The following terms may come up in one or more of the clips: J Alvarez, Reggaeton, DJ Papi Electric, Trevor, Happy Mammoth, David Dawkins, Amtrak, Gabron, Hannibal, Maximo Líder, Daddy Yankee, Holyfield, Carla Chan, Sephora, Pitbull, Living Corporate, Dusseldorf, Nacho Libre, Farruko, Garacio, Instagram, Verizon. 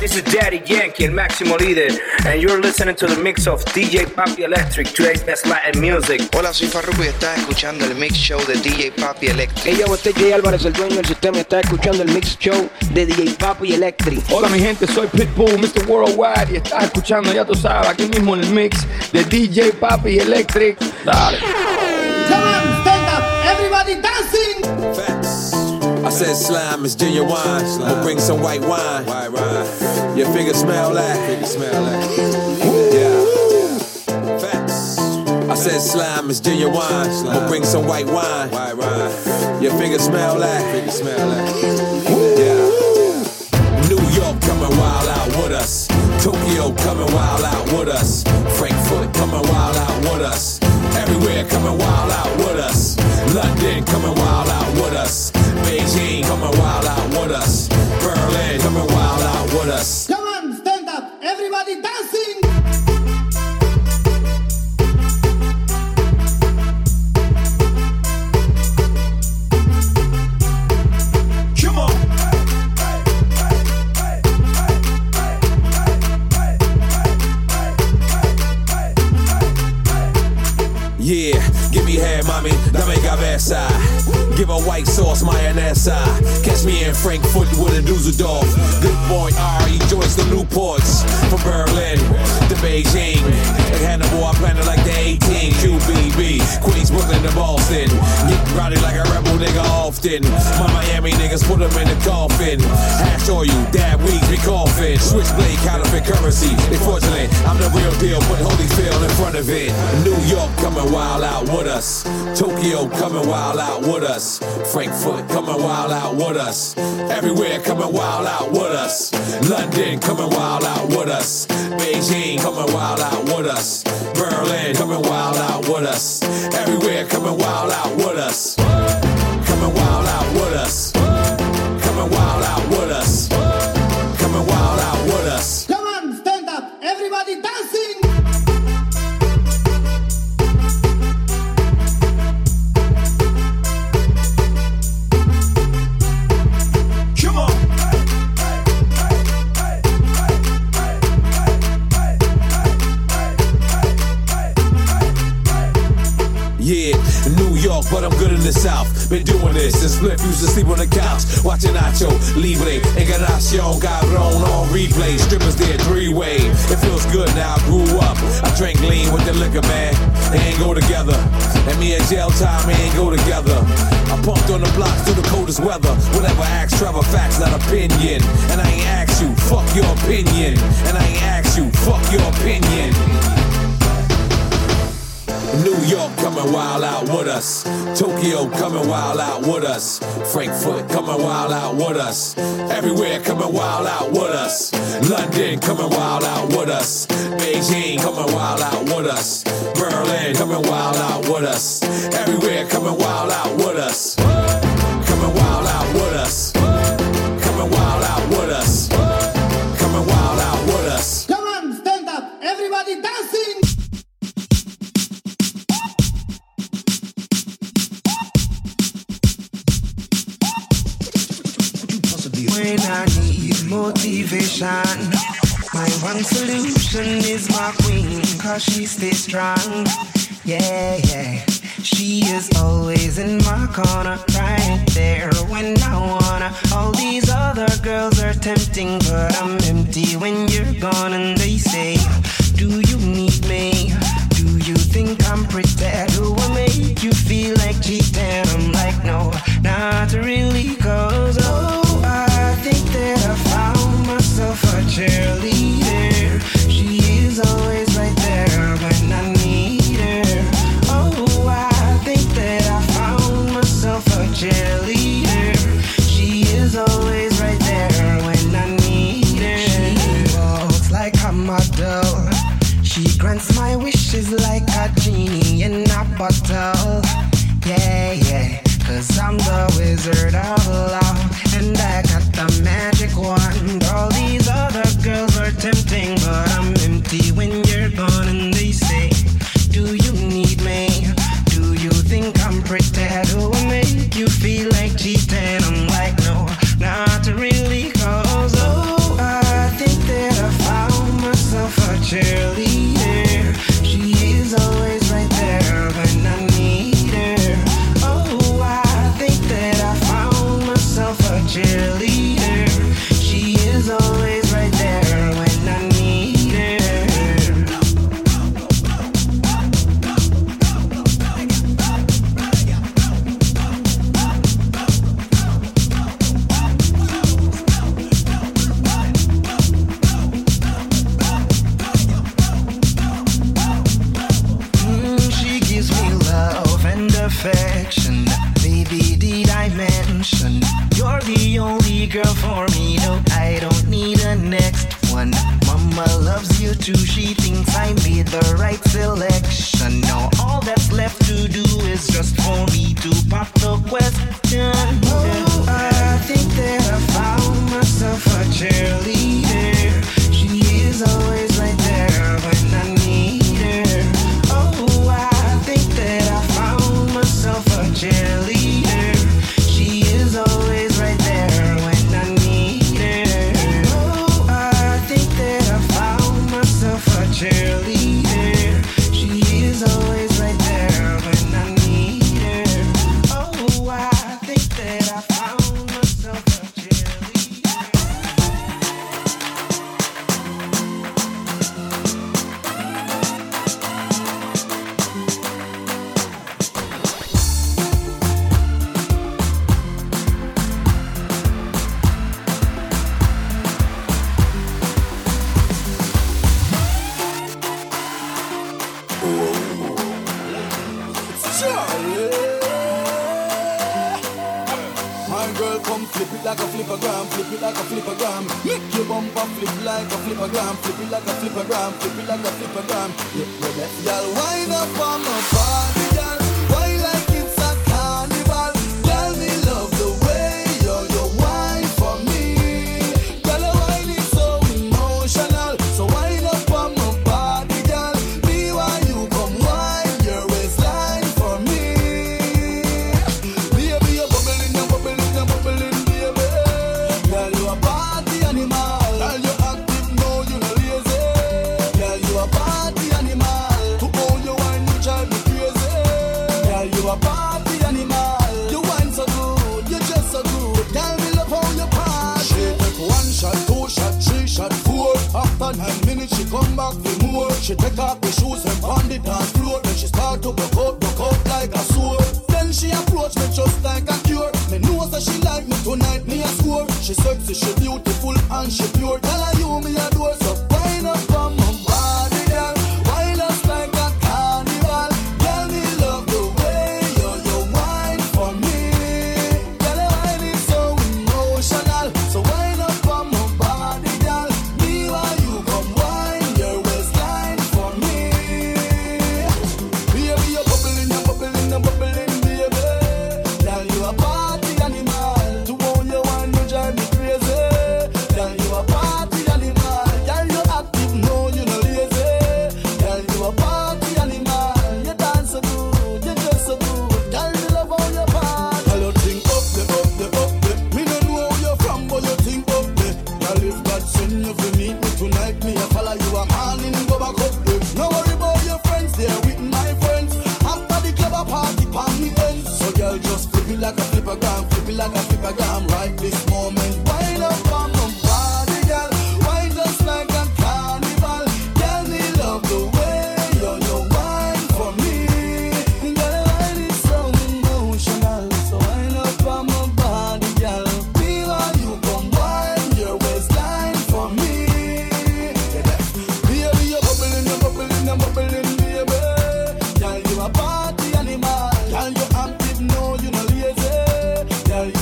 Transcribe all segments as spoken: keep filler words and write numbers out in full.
This is Daddy Yankee and Maximo Líder, and you're listening to the mix of D J Papi Electric, today's best Latin music. Hola, soy Farruko y estás escuchando el mix show de D J Papi Electric. Hey, yo, este es J Alvarez, el dueño del sistema, y estás escuchando el mix show de D J Papi Electric. Hola, mi gente, soy Pitbull, mister Worldwide, y estás escuchando, ya tú sabes, aquí mismo en el mix de D J Papi Electric. Dale. Come on, stand up, everybody dancing. Facts. I said slime is genuine, but bring some white wine. White wine. Your fingers smell like. Fingers smell like. Yeah. Yeah. Facts. I said slime is genuine, but bring some white wine. White wine. Your fingers smell like. Fingers smell like. Yeah. New York coming wild out with us. Tokyo coming wild out with us. Frankfurt coming wild out with us. Everywhere coming wild out with us. London coming wild out with us. Beijing coming wild out with us. Berlin coming wild out with us. Come on, stand up, everybody dancing. Come on. Yeah, give me hair, mommy, dame cabeza. Give a white sauce, mayonnaise. Catch me in Frankfurt with a Dusseldorf. Good boy, R E. Joyce, the Newports. From Berlin to Beijing. At Hannibal, I planned it like the eighteen. Q B B, Queens, Brooklyn to Boston. Get rowdy like a rebel nigga often. My Miami niggas put them in the coffin. Hash oil, dab weeds, we coughing. Switchblade, counterfeit currency. They fraudulent, I'm the real deal, put Holyfield in front of it. New York coming wild out with us. Tokyo coming wild out with us. Frankfurt coming wild out with us. Everywhere coming wild out with us. London coming wild out with us. Beijing coming wild out with us. Berlin coming wild out with us. Everywhere coming wild out with us. Coming wild out with us. Coming wild out with us. Coming wild out with us. Come on, stand up, everybody dancing. Yeah, New York, but I'm good in the South. Been doing this since Flip used to sleep on the couch. Watching Nacho Libre and Garacio, Gabron on replay. Strippers did three-way. It feels good now I grew up. I drank lean with the liquor, man. They ain't go together. And me and jail time, they ain't go together. I pumped on the block through the coldest weather. Whatever ask Trevor, facts, not opinion. And I ain't ask you, fuck your opinion. And I ain't ask you, fuck your opinion. New York coming wild out with us. Tokyo coming wild out with us. Frankfurt coming wild out with us. Everywhere coming wild out with us. London coming wild out with us. Beijing coming wild out with us. Berlin coming wild out with us. Everywhere coming wild out with us. Coming wild out with us. Coming wild out with us. Coming wild out with us. Come on, stand up, everybody dancing. When I need motivation, my one solution is my queen, cause she stays strong. Yeah, yeah. She is always in my corner, right there when I wanna. All these other girls are tempting, but I'm empty when you're gone. And they say, do you need me? Do you think I'm pretend? Do I make you feel like cheating? I'm like, no, not really, cause oh, I found myself a cheerleader. She is always right there when I need her. Oh, I think that I found myself a cheerleader. She is always right there when I need her. She walks like a model. She grants my wishes like a genie in a bottle. Yeah, yeah. Cause I'm the wizard of love, and I got the magic wand. All these other girls are tempting, but I'm empty when you're gone. And they say, do you need me? Do you think I'm pretty? Do I make you feel like cheating? I'm like, no, not really. cheerleader. She is always right there when I need her. Mm, she gives me love and affection. Baby, did I mention you're the only girl for me? No, I don't need a next one. Mama loves you too. She thinks I made the right selection. Now all that's left to do is just for me to pop the question. Oh, I think that I found myself a cheerleader. She is always right there when I need her. Oh, I think that I found myself a cheerleader.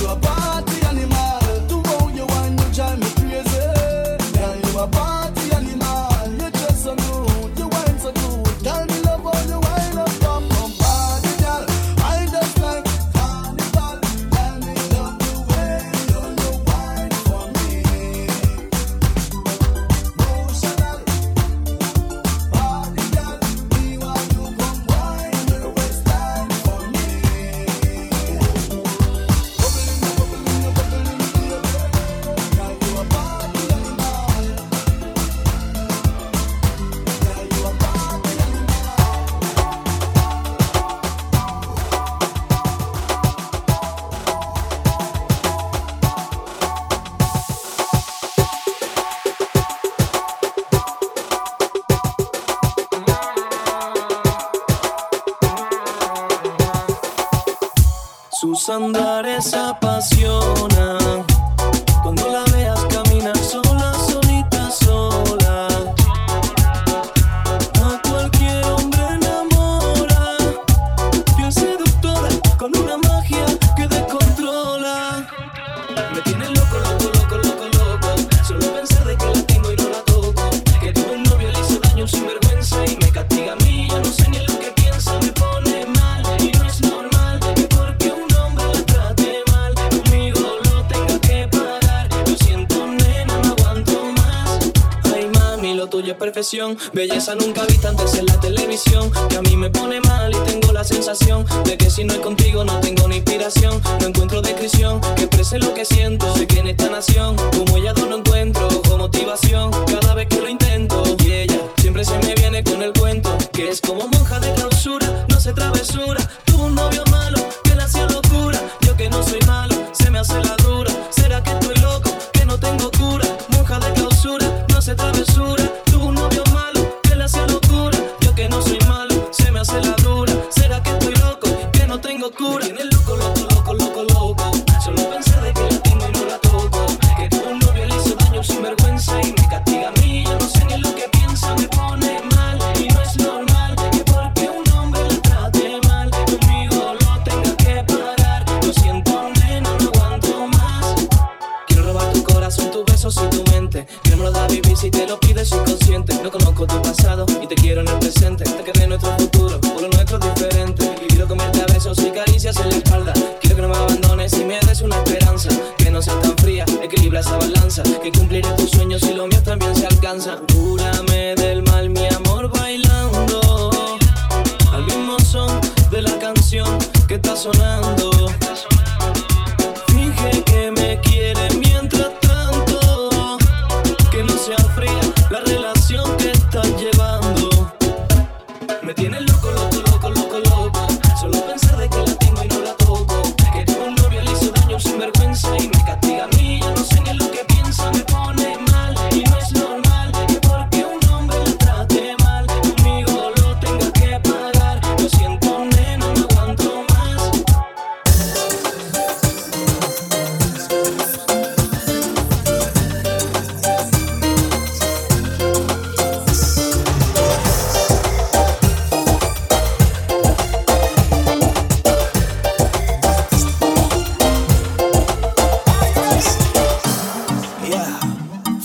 You're nuestros andares apasiona. Cuando la veas caminar sola, solita, sola, a cualquier hombre enamora. Piel seductora, con una magia que descontrola. Me tiene loco, loco, loco, loco, loco. Solo pensar de que la tengo y no la toco. Que tuve un novio, le hizo daño sin vergüenza y me castiga a mí, ya no sé ni lo que piensa. Me pone mal y no es normal. Tuya es perfección, belleza nunca vista antes en la televisión, que a mí me pone mal y tengo la sensación de que si no es contigo no tengo ni inspiración. No encuentro descripción que exprese lo que siento. Sé que en esta nación como ella no lo encuentro con motivación cada vez que lo intento. Y ella siempre se me viene con el cuento que es como monja de clausura, no se travesura. Tuvo un novio malo que la hacía locura. Yo que no soy malo, se me hace la dura. ¿Será que estoy loco? Que no tengo cura. Monja de clausura, no se travesura.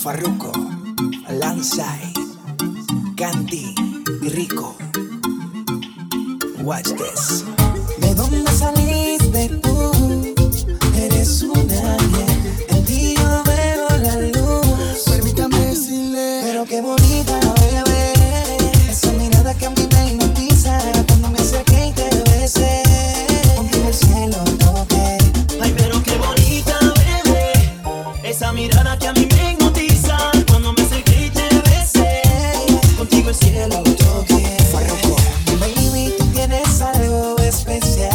Farruko, Lansai, Candy, Rico. Watch this. ¿De dónde saliste tú? Eres una vieja. En ti yo veo la luz. Permítame decirle, pero qué bonita bebé. Esa mirada que a mí me hipnotiza cuando me acerqué y te besé. Contigo el cielo toqué. Ay, pero qué bonita bebé. Esa mirada que a mí me el cielo toque. Baby, tú tienes algo especial,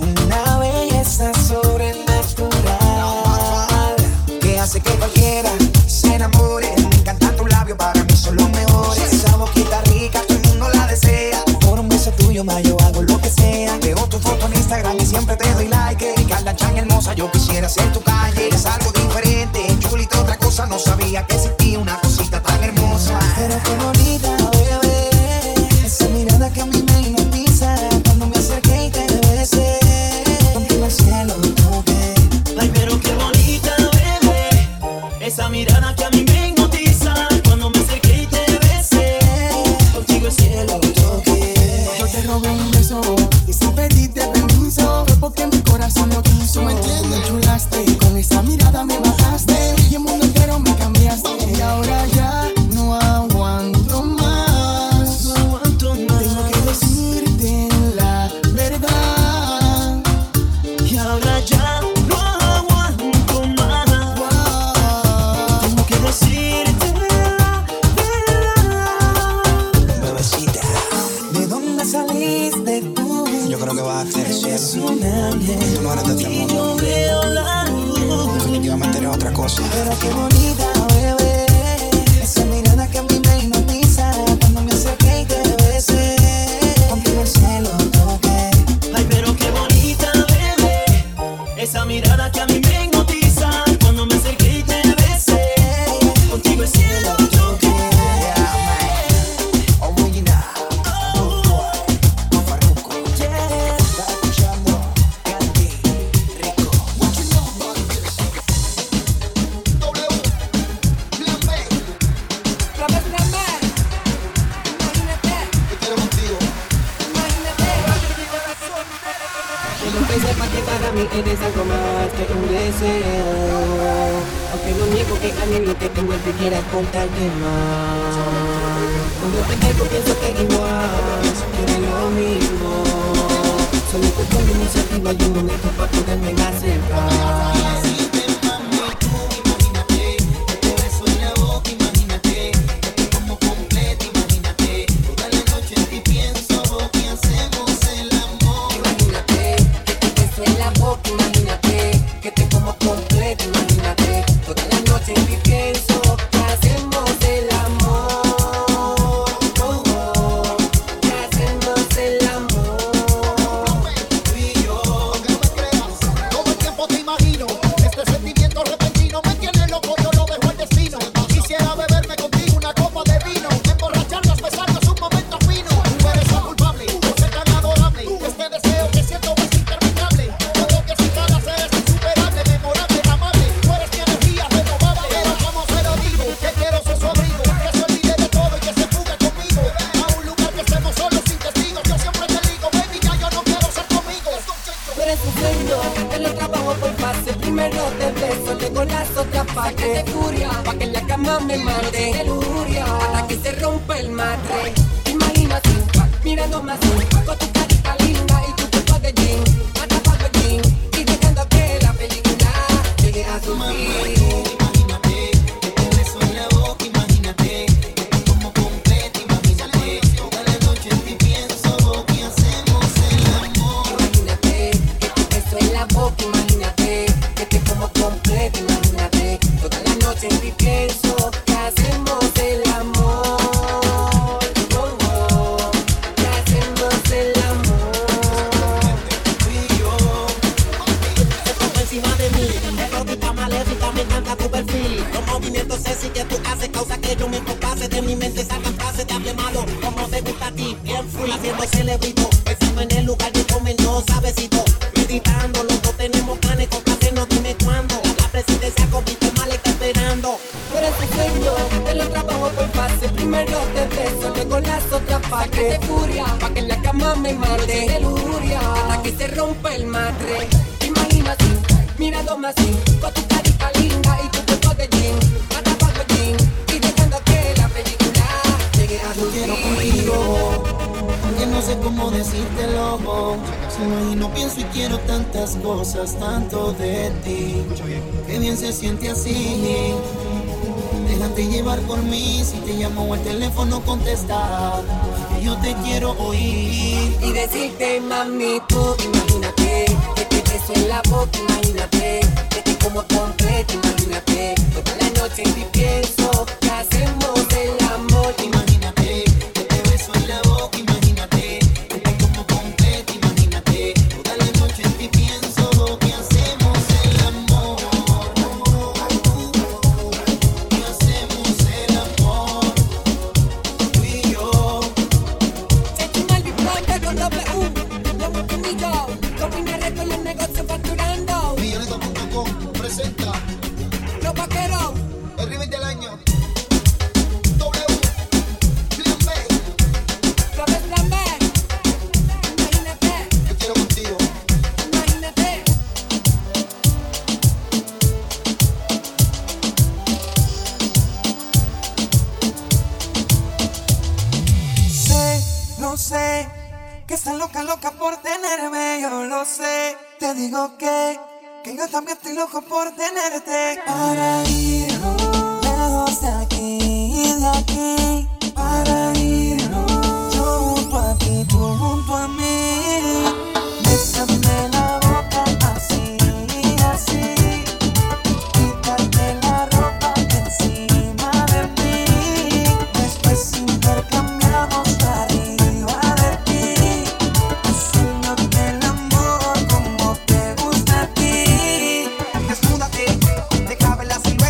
una belleza sobrenatural que hace que cualquiera se enamore. Me encantan tus labios, para mí son los mejores. Esa boquita rica, todo el mundo la desea. Por un beso tuyo, ma, yo hago lo que sea. Veo tu foto en Instagram y siempre te doy like. Carla Chan hermosa, yo quisiera ser tu calle. Es algo diferente, chulita, otra cosa. No sabía que existía una cosita tan hermosa. Pero qué bonita, bebé, esa mirada que a mí me hipnotiza cuando me acerqué y te besé, contigo el cielo toqué. Ay, pero qué bonita, bebé, esa mirada que a mí me hipnotiza cuando me acerqué y te besé, contigo el cielo toqué. Yo te robé un beso y sin pedirte permiso, fue porque mi corazón lo quiso. ¿Me entiendes? Me chulaste y con esa mirada me bajaste y el mundo entero me cambiaste. Y ahora ya pero qué bonita, bebé, esa mirada que a mí me hipnotiza cuando me acerqué y te besé, contigo el cielo toqué. Ay, pero qué bonita. quieres algo más que un deseo. Aunque no niego que a mí no te tengo el que quiera contarte más. Cuando te tengo pienso que igual quiere lo mismo. Solo te pongo iniciativa y un momento para poderme acercar. Desnúdate, te cabe la silueta.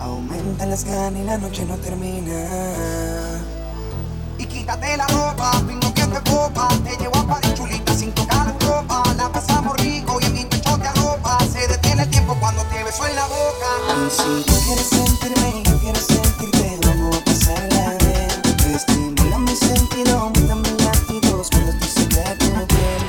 Aumentan las ganas y la noche no termina. Y quítate la ropa, vino que te copa. Te llevo a París, chulita, sin tocar la ropa. La pasamos rico y el niño te arropa. Se detiene el tiempo cuando te beso en la boca. Y si tú quieres sentirme, yo quiero sentirte. Vamos a pasarla bien. Te estimula mi sentido, manda mis latidos cuando te seca tu piel.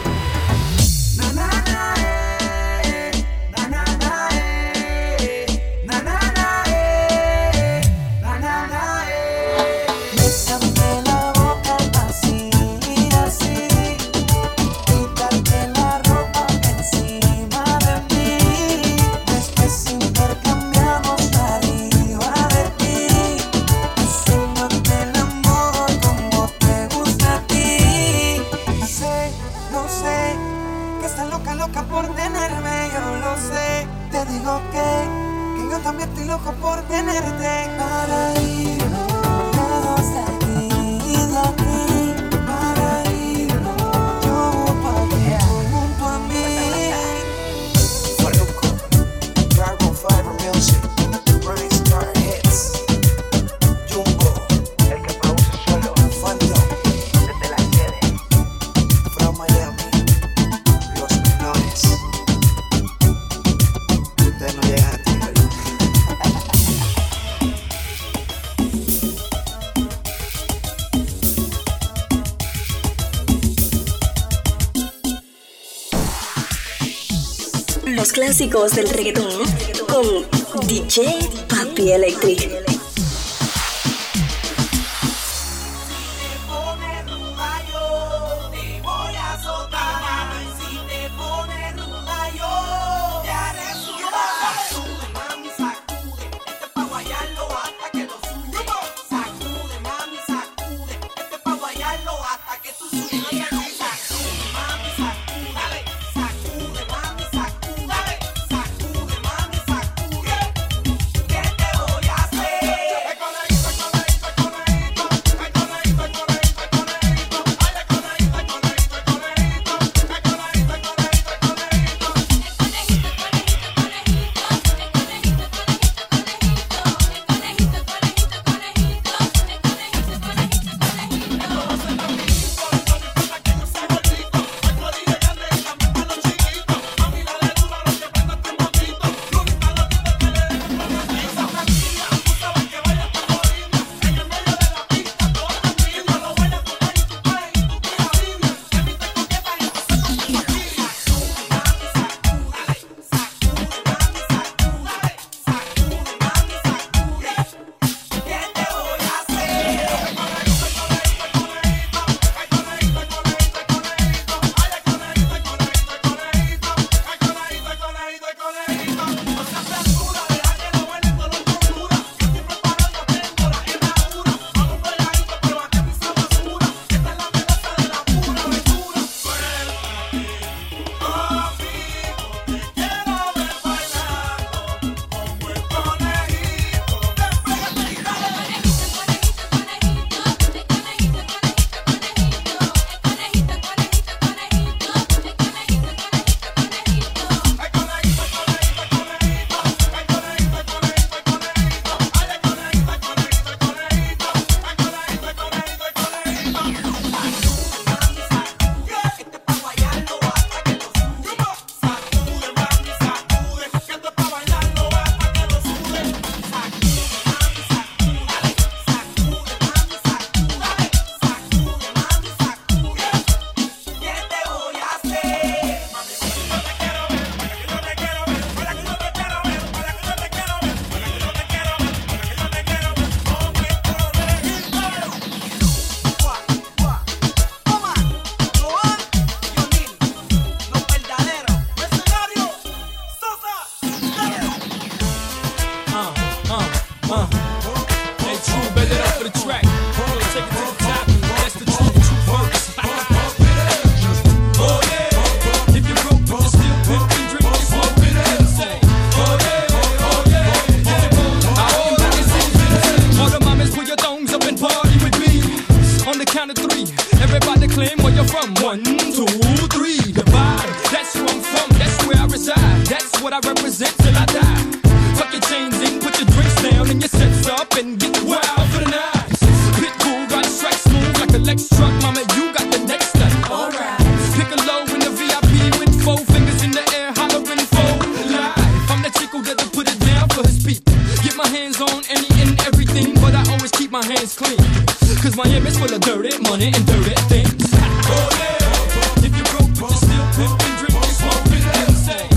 Los clásicos del reggaetón con D J Papi Electric. Hey! turning your sets up and get wild for the night. Pitbull got strikes, move like the Lex truck, mama, you got the next step. Alright, pick a low in the V I P with four fingers in the air, hollering for life. I'm the chico that'll put it down for his people. Get my hands on any and everything, but I always keep my hands clean, cause Miami's full of dirty money and dirty things. If you're broke, but you're still pimping, drinking, smoking, and insane.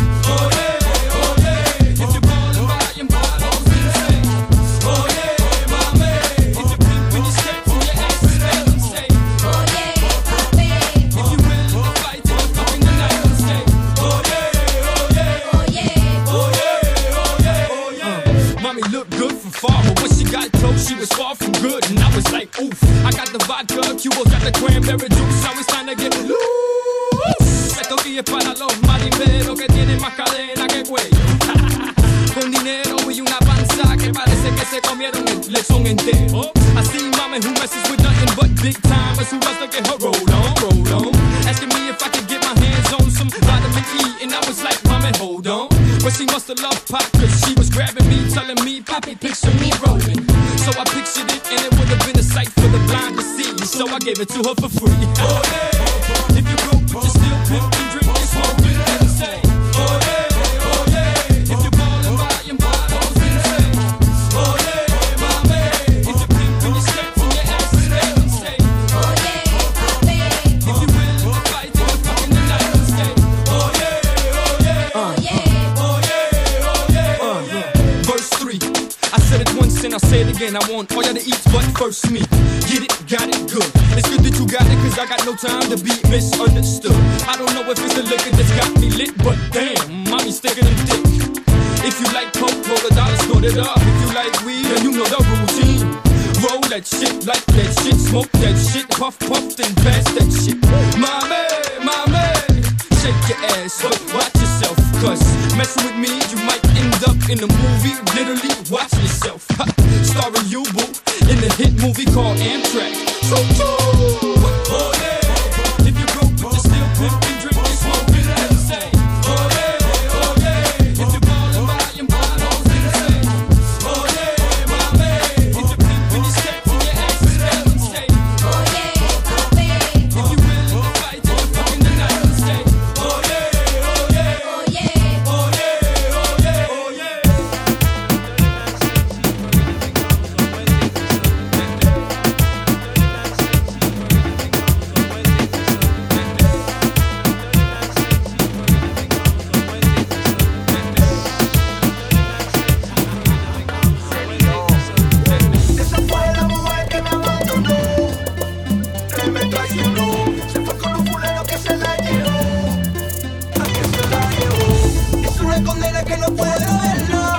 She was far from good, and I was like, oof. I got the vodka, Cubos got the cranberry juice. Now it's time to get loose. Esto es para los marineros que tienen más cadena que cuello. Con dinero y una panza que parece que se comieron el lechón entero. I see mama who messes with nothing but big time, but who wants to get her rolled on, rolled on. Asking me if I could get my hands on some vitamin E, and I was like, mama, hold on. But she must have loved pop, cause she was grabbing me, telling me, Papi, picture me rolling. So I pictured it, and it would have been a sight for the blind to see. So I gave it to her for free. Oh, yeah. If you're broke, but you're still pimping, drinking, smoking, and insane. Oh, yeah. Oh, yeah. If you're ballin', buyin' bottles, insane. Oh, yeah, my man. If you're pimping, you're steppin' your ass, stay insane. Oh, yeah, my man. If you're willing to fight, then you're fucking the night and stay. Oh, yeah. Oh, yeah. Oh, yeah. Oh, yeah. Oh, yeah. Oh, yeah. Verse three. I said it once, and I said it again. I want all y'all to eat, but first me. Get it, got it, good. It's good that you got it, cause I got no time to be misunderstood. I don't know if it's the liquor that's got me lit, but damn, mommy's sticking them dick. If you like coke, roll the dollars, go it up. If you like weed, then you know the routine. Roll that shit, like that shit, smoke that shit, puff, puff, then pass that shit. My man, my man, shake your ass, but watch yourself, cause messing with me, you might end up in a movie, literally watch yourself. Starring you, boo, in the hit movie called Amtrak. So true. Oh, yeah. If you're broke, but you're still pimping, drinking, smoking, and insane. Oh, yeah. Oh, yeah. If you're ballin', buyin' bottles, insane. Oh, yeah, my man. If you're pimping, you're steppin' your ass, stay insane. Oh, yeah, my man. If you're willing to fight, then you're fucking the night and stay. Oh, yeah. Oh, yeah. Oh, yeah. Oh, yeah. Oh, yeah. Oh, yeah. Condena que no puedo verla,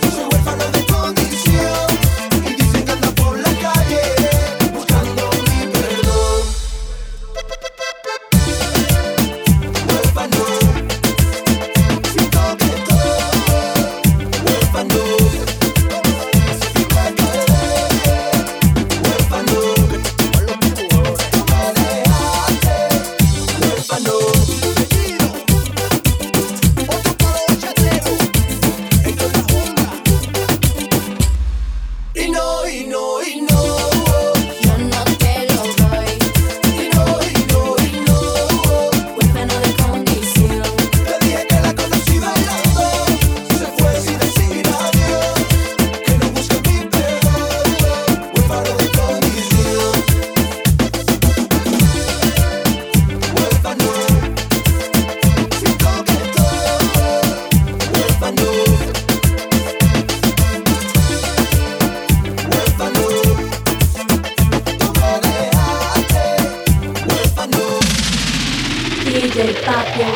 soy huérfano de condición.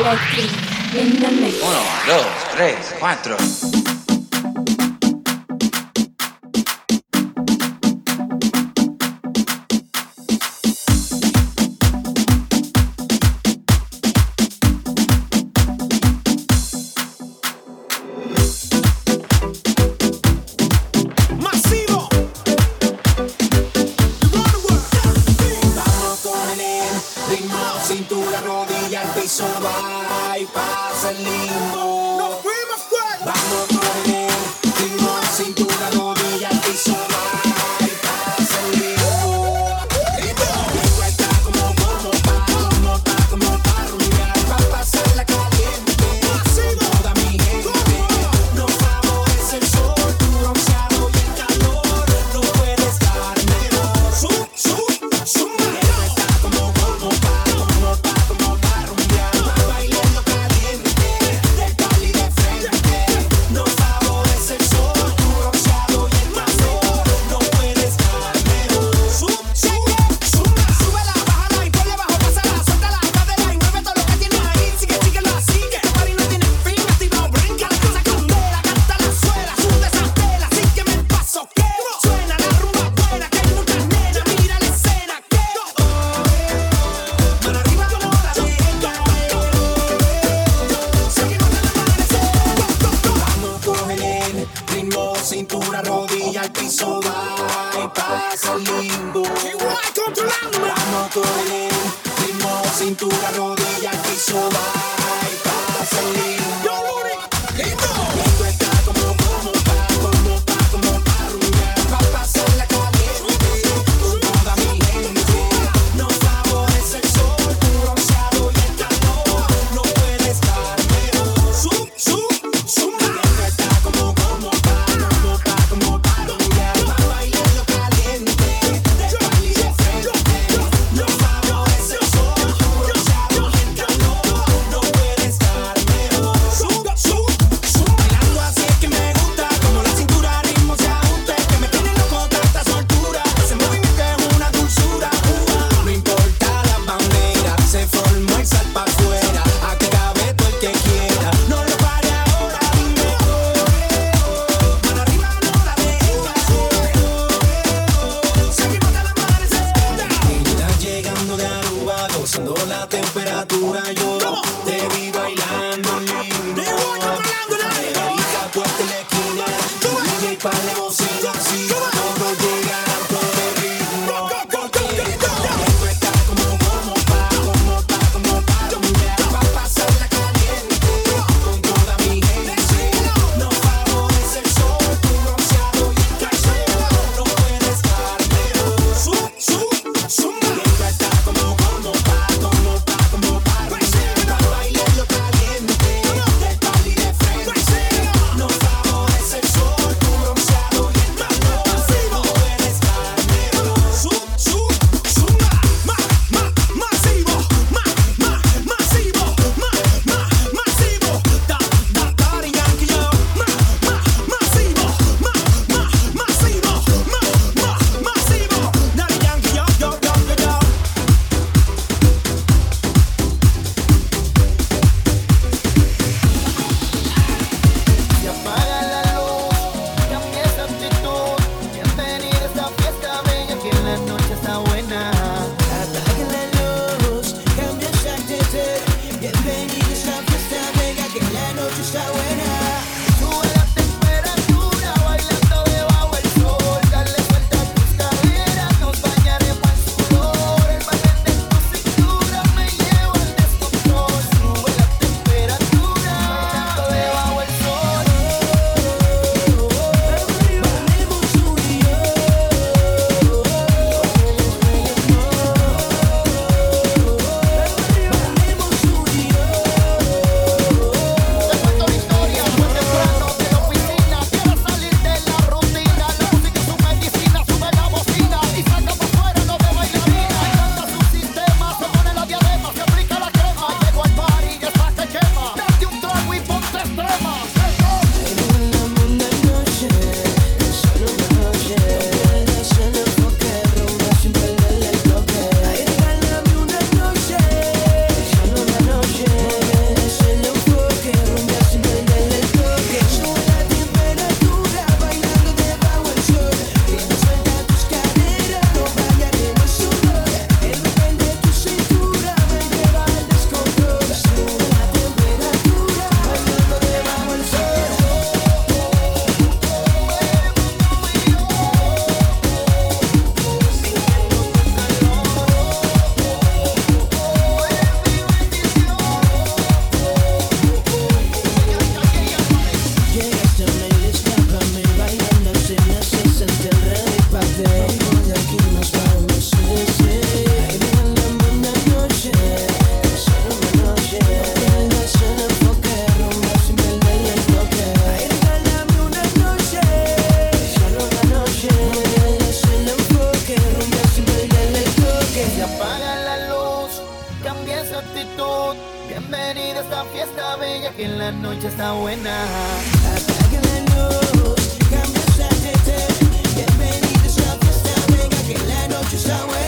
Electric in the mix. Uno, dos, tres, cuatro. la noche está buena. Apaga la luz, cambia esa gente. Bienvenidos a la fiesta, venga que la noche está buena.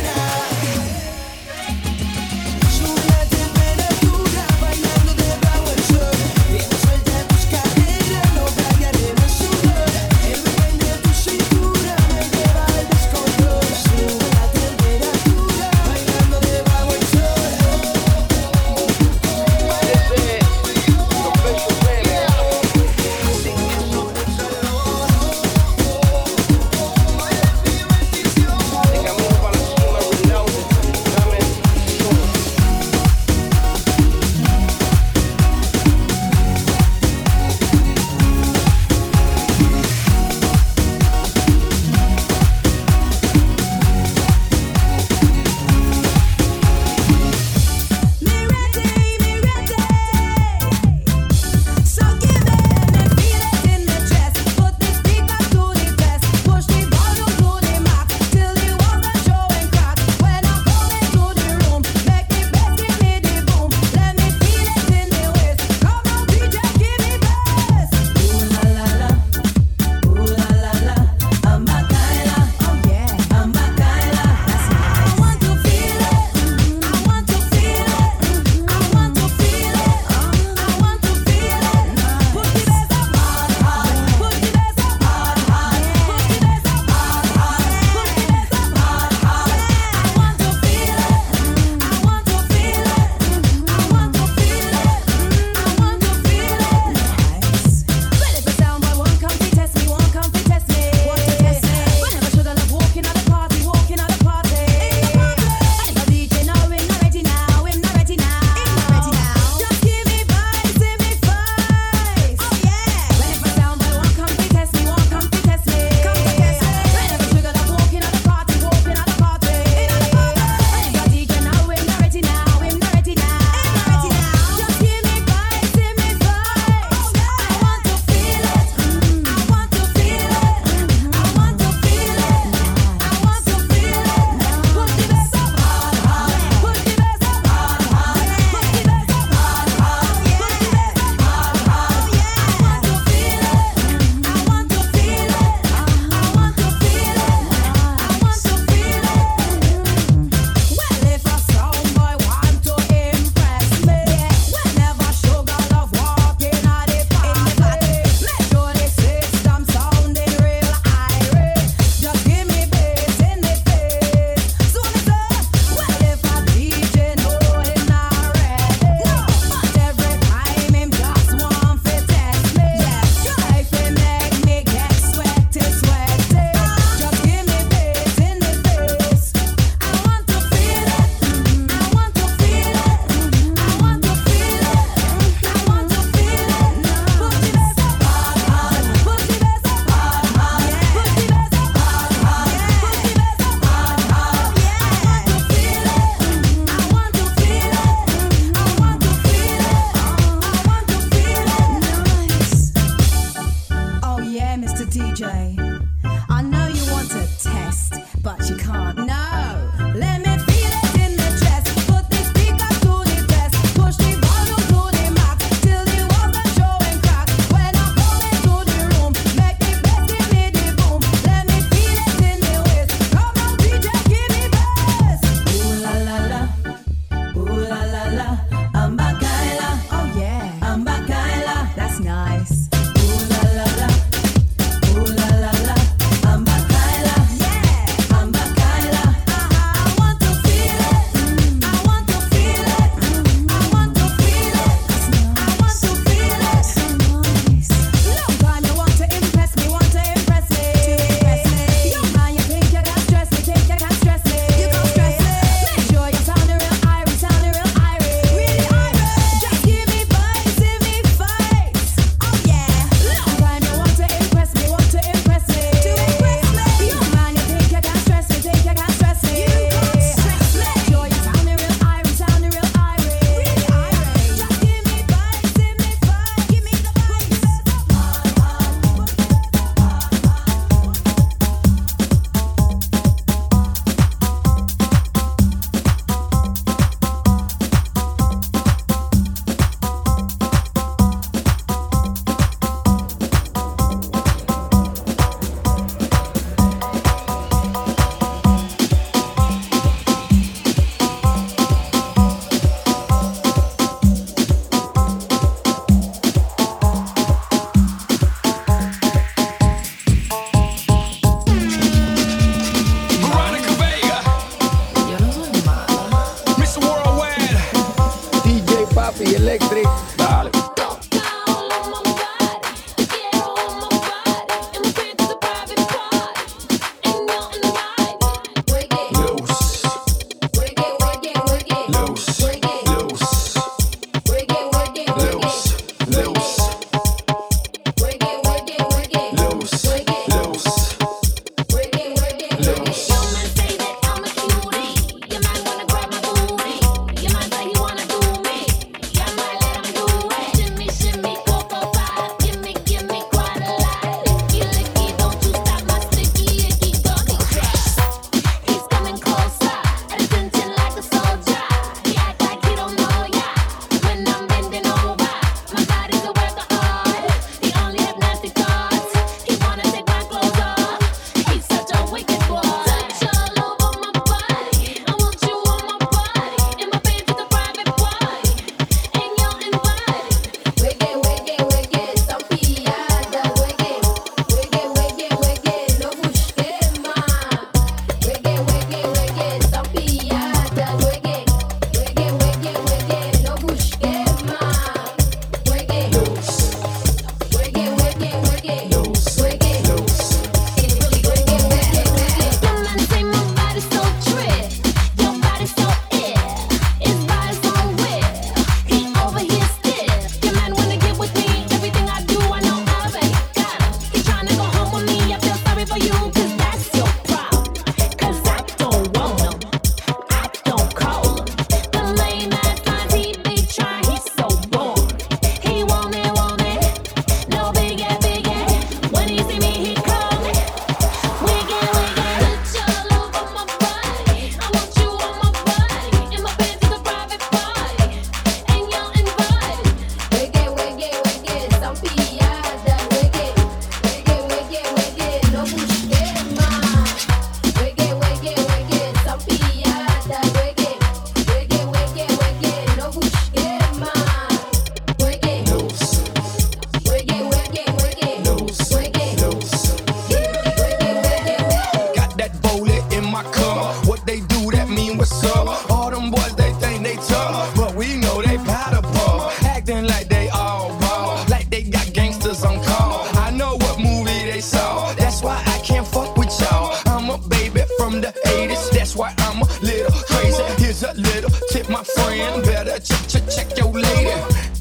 friend, better ch- ch- check your lady.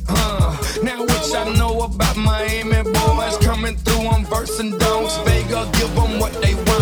Uh, now what y'all know about Miami boys coming through on verse and don'ts. They gon' give them what they want.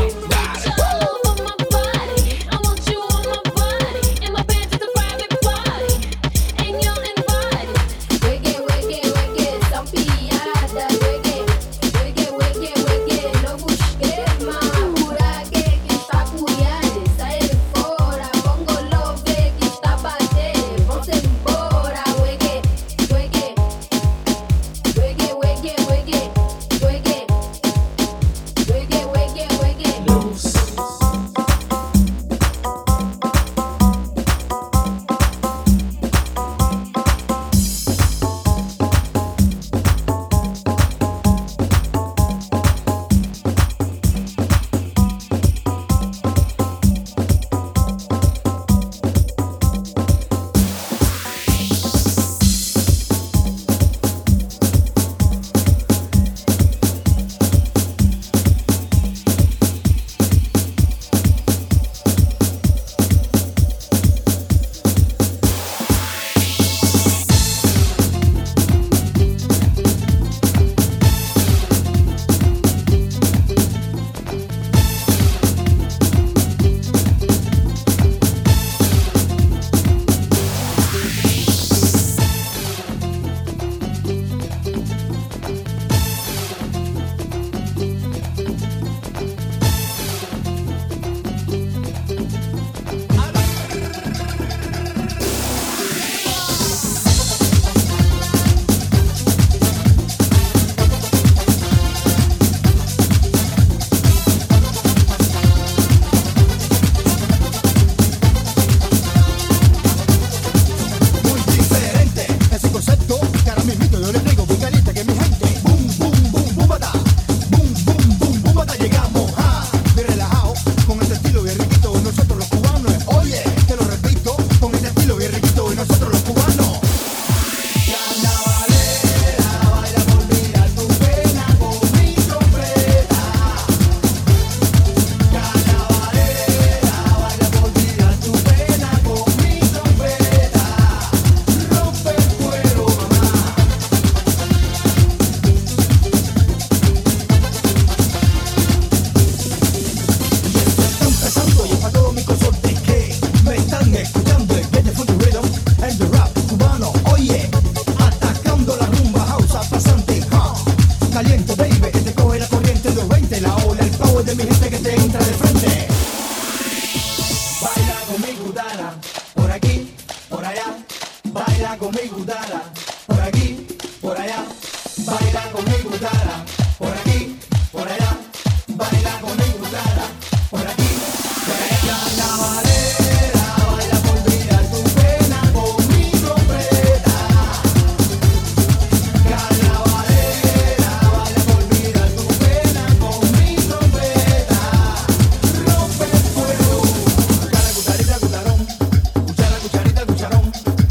Cuchara, cucharita, cucharón,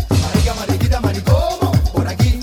marica, mariquita, maricón, por aquí,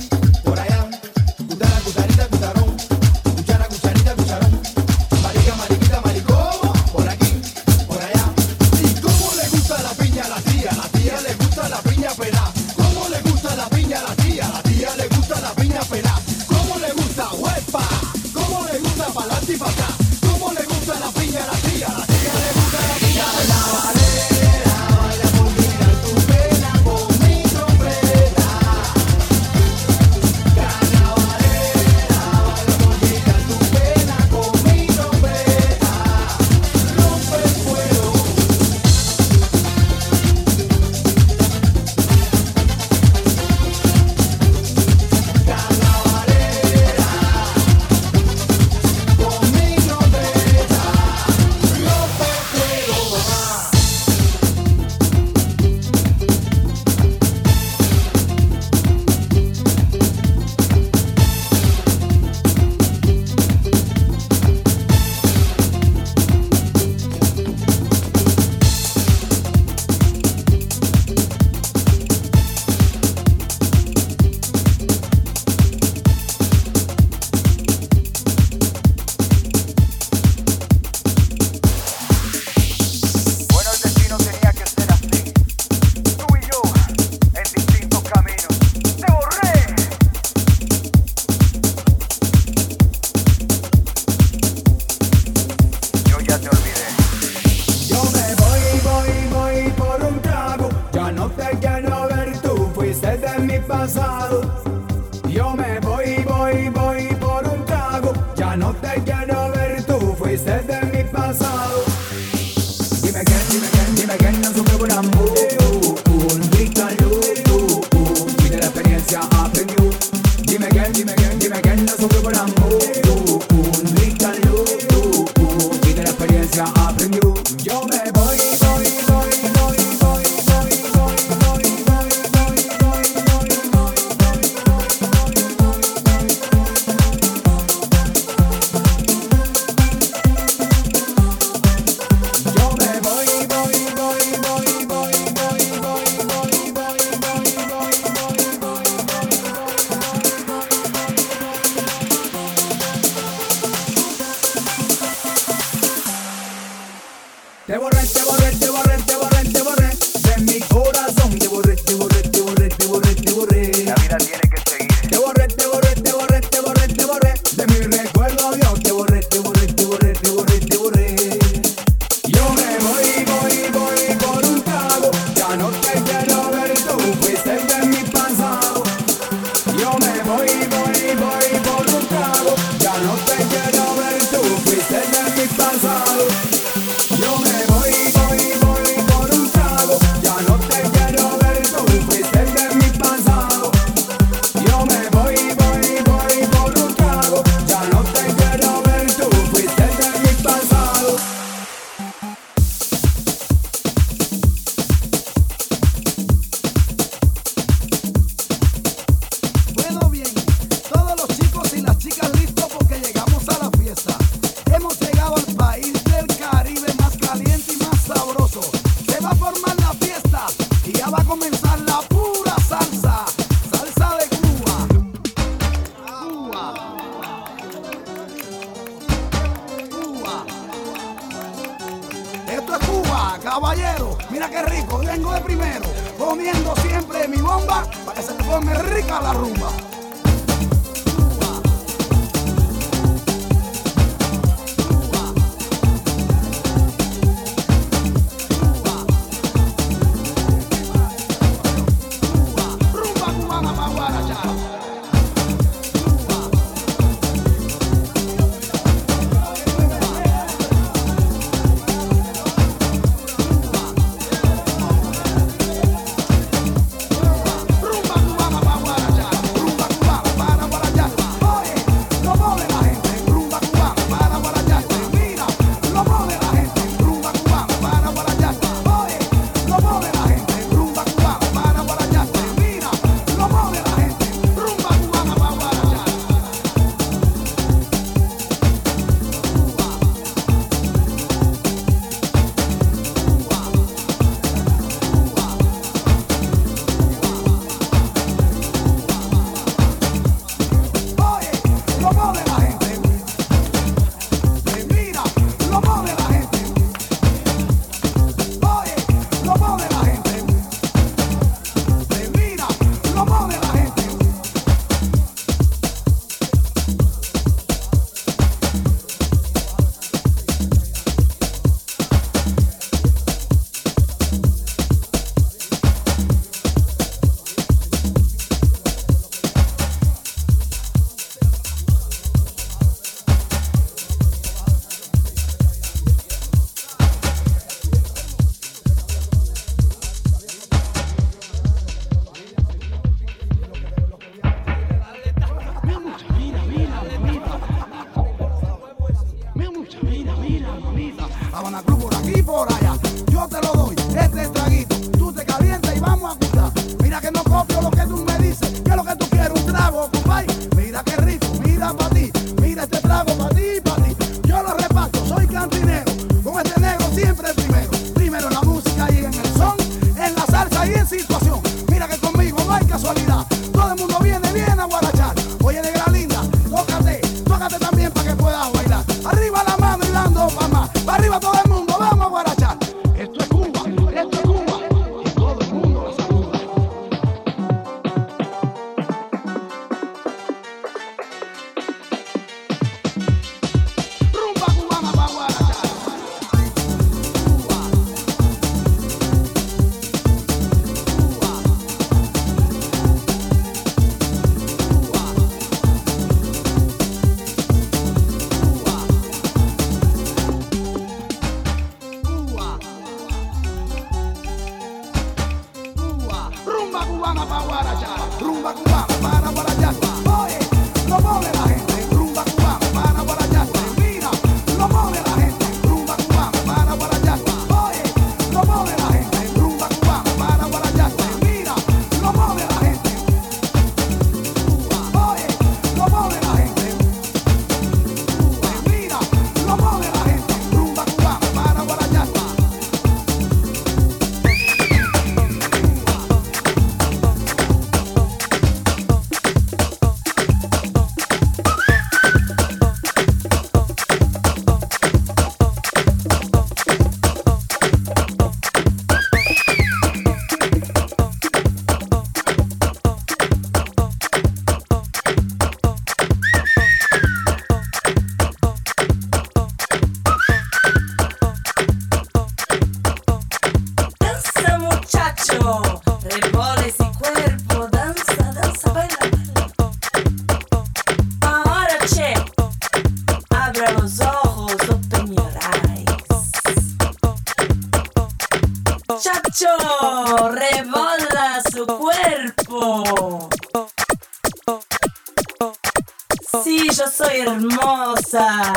pasado. Yo me voy, voy, voy por un trago. Ya no te quiero ver, tú fuiste de mi pasado. Dime que, dime que, dime que no supe por amor. Un dictador, y de la experiencia aprendió. Dime que, dime que, dime que no supe por amor. Un dictador, y de la experiencia aprendió. Yo me voy.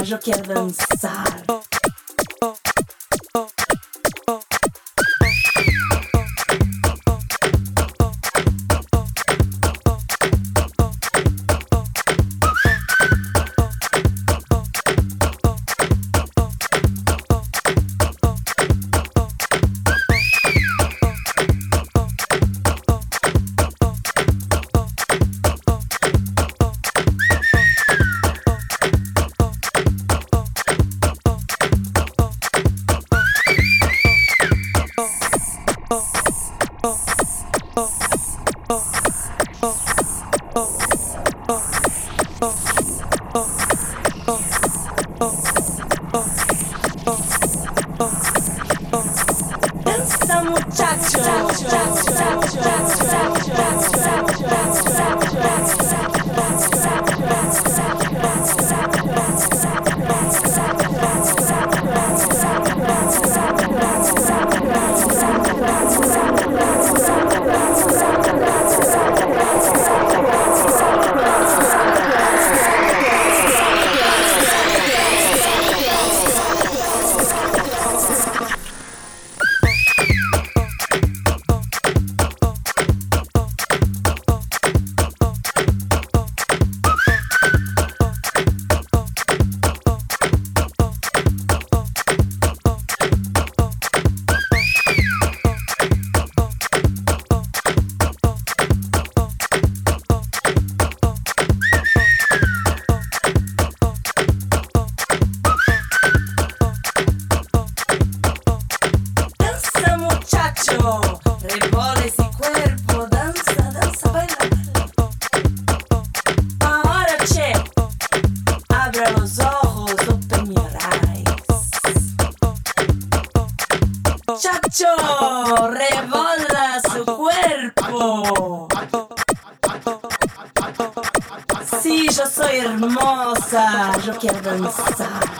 Yo quiero danzar. Hermosa, yo quiero danzar.